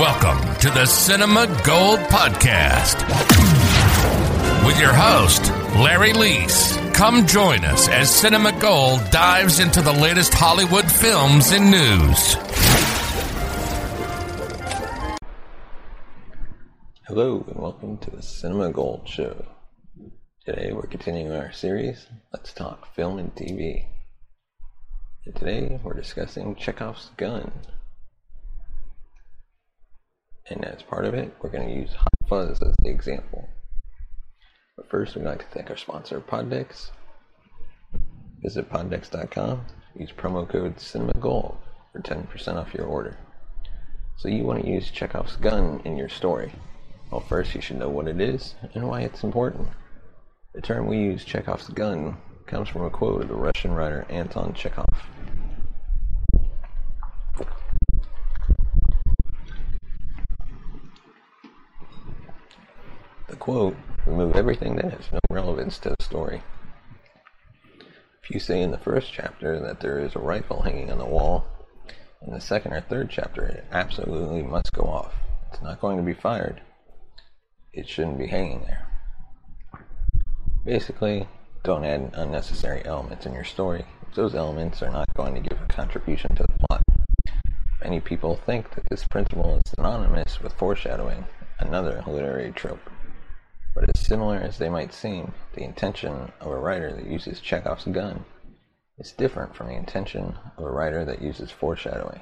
Welcome to the Cinema Gold Podcast with your host, Larry Leese. Come join us as Cinema Gold dives into the latest Hollywood films and news. Hello and welcome to the Cinema Gold Show. Today we're continuing our series, Let's Talk Film and TV. And today we're discussing Chekhov's gun. And as part of it, we're going to use Hot Fuzz as the example. But first, we'd like to thank our sponsor, Poddex. Visit poddex.com, use promo code CinemaGold for 10% off your order. So you want to use Chekhov's gun in your story. Well, first you should know what it is and why it's important. The term we use, Chekhov's gun, comes from a quote of the Russian writer Anton Chekhov. The quote, remove everything that has no relevance to the story. If you say in the first chapter that there is a rifle hanging on the wall, in the second or third chapter it absolutely must go off. It's not going to be fired. It shouldn't be hanging there. Basically, don't add unnecessary elements in your story. Those elements are not going to give a contribution to the plot. Many people think that this principle is synonymous with foreshadowing, another literary trope. But as similar as they might seem, the intention of a writer that uses Chekhov's gun is different from the intention of a writer that uses foreshadowing.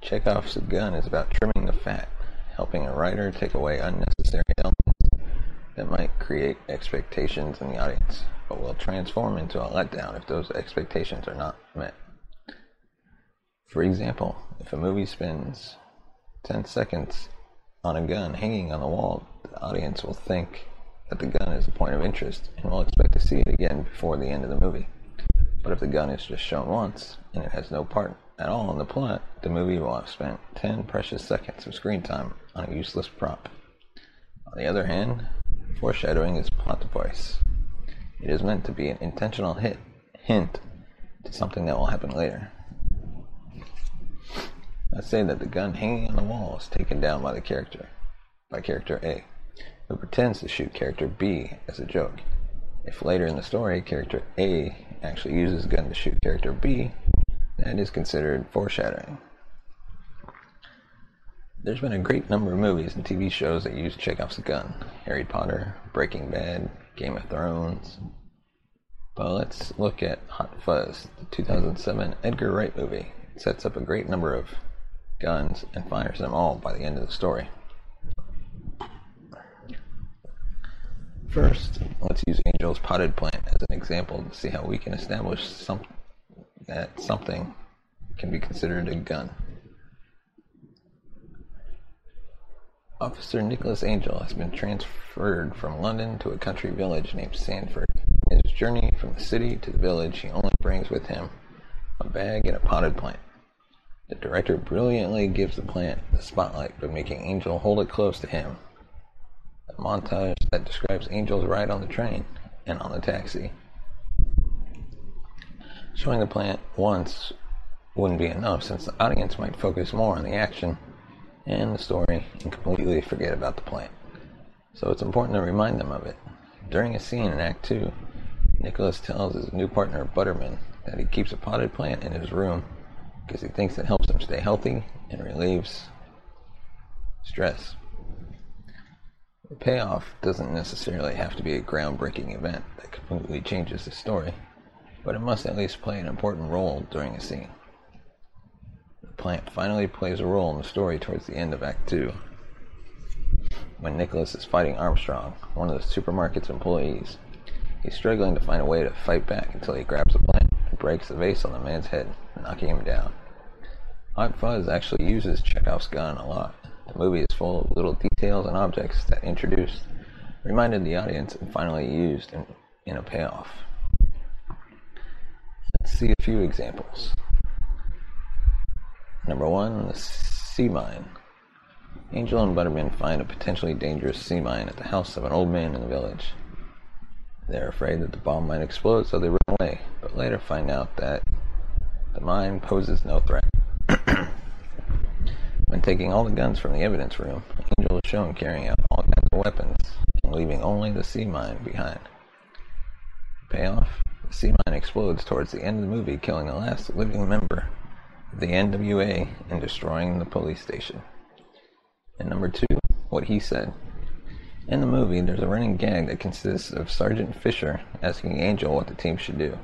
Chekhov's gun is about trimming the fat, helping a writer take away unnecessary elements that might create expectations in the audience, but will transform into a letdown if those expectations are not met. For example, if a movie spends 10 seconds on a gun hanging on the wall, the audience will think that the gun is a point of interest and will expect to see it again before the end of the movie. But if the gun is just shown once and it has no part at all in the plot, the movie will have spent 10 precious seconds of screen time on a useless prop. On the other hand, foreshadowing is plot device. It is meant to be an intentional hint to something that will happen later. Let's say that the gun hanging on the wall is taken down by the character, by character A, who pretends to shoot character B as a joke. If later in the story, character A actually uses the gun to shoot character B, that is considered foreshadowing. There's been a great number of movies and TV shows that use Chekhov's gun. Harry Potter, Breaking Bad, Game of Thrones. But let's look at Hot Fuzz, the 2007 Edgar Wright movie. It sets up a great number of guns and fires them all by the end of the story. First, let's use Angel's potted plant as an example to see how we can establish that something can be considered a gun. Officer Nicholas Angel has been transferred from London to a country village named Sandford. In his journey from the city to the village, he only brings with him a bag and a potted plant. The director brilliantly gives the plant the spotlight by making Angel hold it close to him. A montage that describes Angel's ride on the train and on the taxi. Showing the plant once wouldn't be enough, since the audience might focus more on the action and the story and completely forget about the plant. So it's important to remind them of it. During a scene in Act 2, Nicholas tells his new partner Butterman that he keeps a potted plant in his room because he thinks it helps him stay healthy and relieves stress. The payoff doesn't necessarily have to be a groundbreaking event that completely changes the story, but it must at least play an important role during a scene. The plant finally plays a role in the story towards the end of Act 2, when Nicholas is fighting Armstrong, one of the supermarket's employees. He's struggling to find a way to fight back until he grabs a plant and breaks the vase on the man's head, knocking him down. Hot Fuzz actually uses Chekhov's gun a lot. The movie is full of little details and objects that introduced, reminded the audience, and finally used in a payoff. Let's see a few examples. Number 1, the sea mine. Angel and Butterman find a potentially dangerous sea mine at the house of an old man in the village. They're afraid that the bomb might explode, so they run away, but later find out that the mine poses no threat. When taking all the guns from the evidence room, Angel is shown carrying out all kinds of weapons and leaving only the sea mine behind. Payoff? The sea mine explodes towards the end of the movie, killing the last living member of the NWA and destroying the police station. And number 2, what he said. In the movie, there's a running gag that consists of Sergeant Fisher asking Angel what the team should do.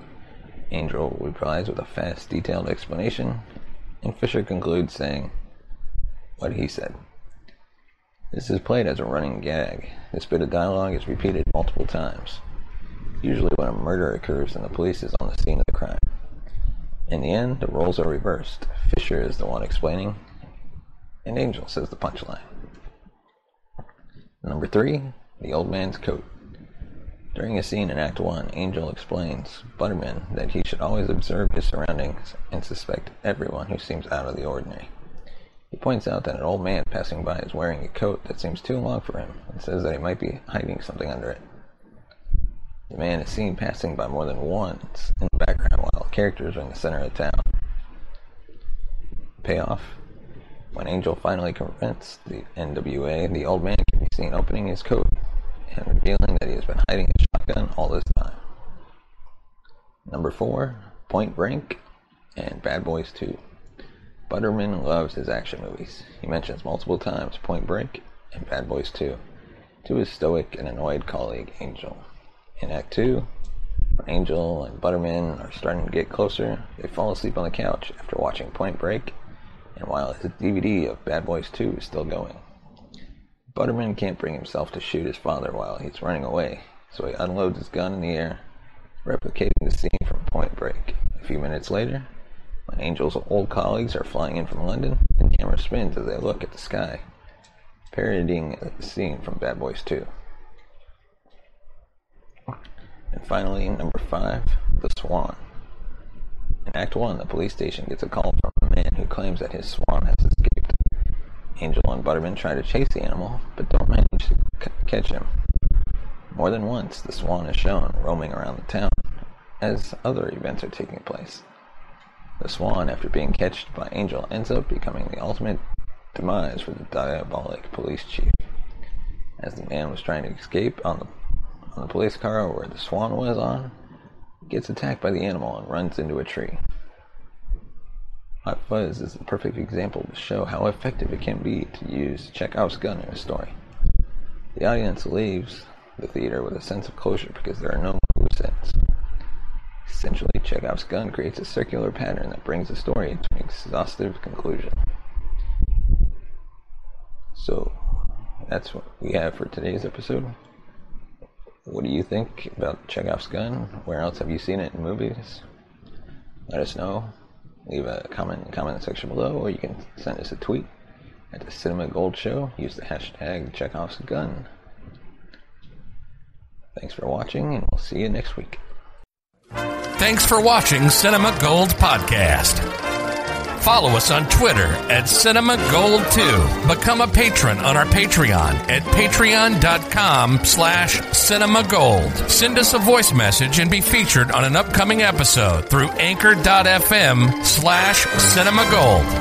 Angel replies with a fast, detailed explanation, and Fisher concludes saying what he said. This is played as a running gag. This bit of dialogue is repeated multiple times, usually when a murder occurs and the police is on the scene of the crime. In the end, the roles are reversed. Fisher is the one explaining, and Angel says the punchline. Number 3, the old man's coat. During a scene in Act 1, Angel explains Butterman that he should always observe his surroundings and suspect everyone who seems out of the ordinary. He points out that an old man passing by is wearing a coat that seems too long for him and says that he might be hiding something under it. The man is seen passing by more than once in the background while characters are in the center of town. Payoff. When Angel finally confronts the NWA, the old man can be seen opening his coat and revealing that he has been hiding his shotgun all this time. Number 4, Point Break and Bad Boys 2. Butterman loves his action movies. He mentions multiple times Point Break and Bad Boys 2 to his stoic and annoyed colleague Angel. In Act 2, when Angel and Butterman are starting to get closer, they fall asleep on the couch after watching Point Break, and while his DVD of Bad Boys 2 is still going. Butterman can't bring himself to shoot his father while he's running away, so he unloads his gun in the air, replicating the scene from Point Break. A few minutes later, when Angel's old colleagues are flying in from London, the camera spins as they look at the sky, parodying the scene from Bad Boys 2. And finally, number 5, the Swan. In Act 1, the police station gets a call from a man who claims that his swan has escaped. Angel and Butterman try to chase the animal, but don't manage to catch him. More than once, the swan is shown roaming around the town, as other events are taking place. The swan, after being catched by Angel, ends up becoming the ultimate demise for the diabolic police chief. As the man was trying to escape on the police car where the swan was on, gets attacked by the animal and runs into a tree. Hot Fuzz is the perfect example to show how effective it can be to use Chekhov's gun in a story. The audience leaves the theater with a sense of closure because there are no loose ends. Essentially, Chekhov's gun creates a circular pattern that brings the story to an exhaustive conclusion. So, that's what we have for today's episode. What do you think about Chekhov's gun? Where else have you seen it in movies? Let us know. Leave a comment in the comment section below, or you can send us a tweet at the Cinema Gold Show. Use the hashtag Chekhov's gun. Thanks for watching, and we'll see you next week. Thanks for watching Cinema Gold Podcast. Follow us on Twitter at CinemaGold2. Become a patron on our Patreon at patreon.com/CinemaGold. Send us a voice message and be featured on an upcoming episode through anchor.fm/CinemaGold.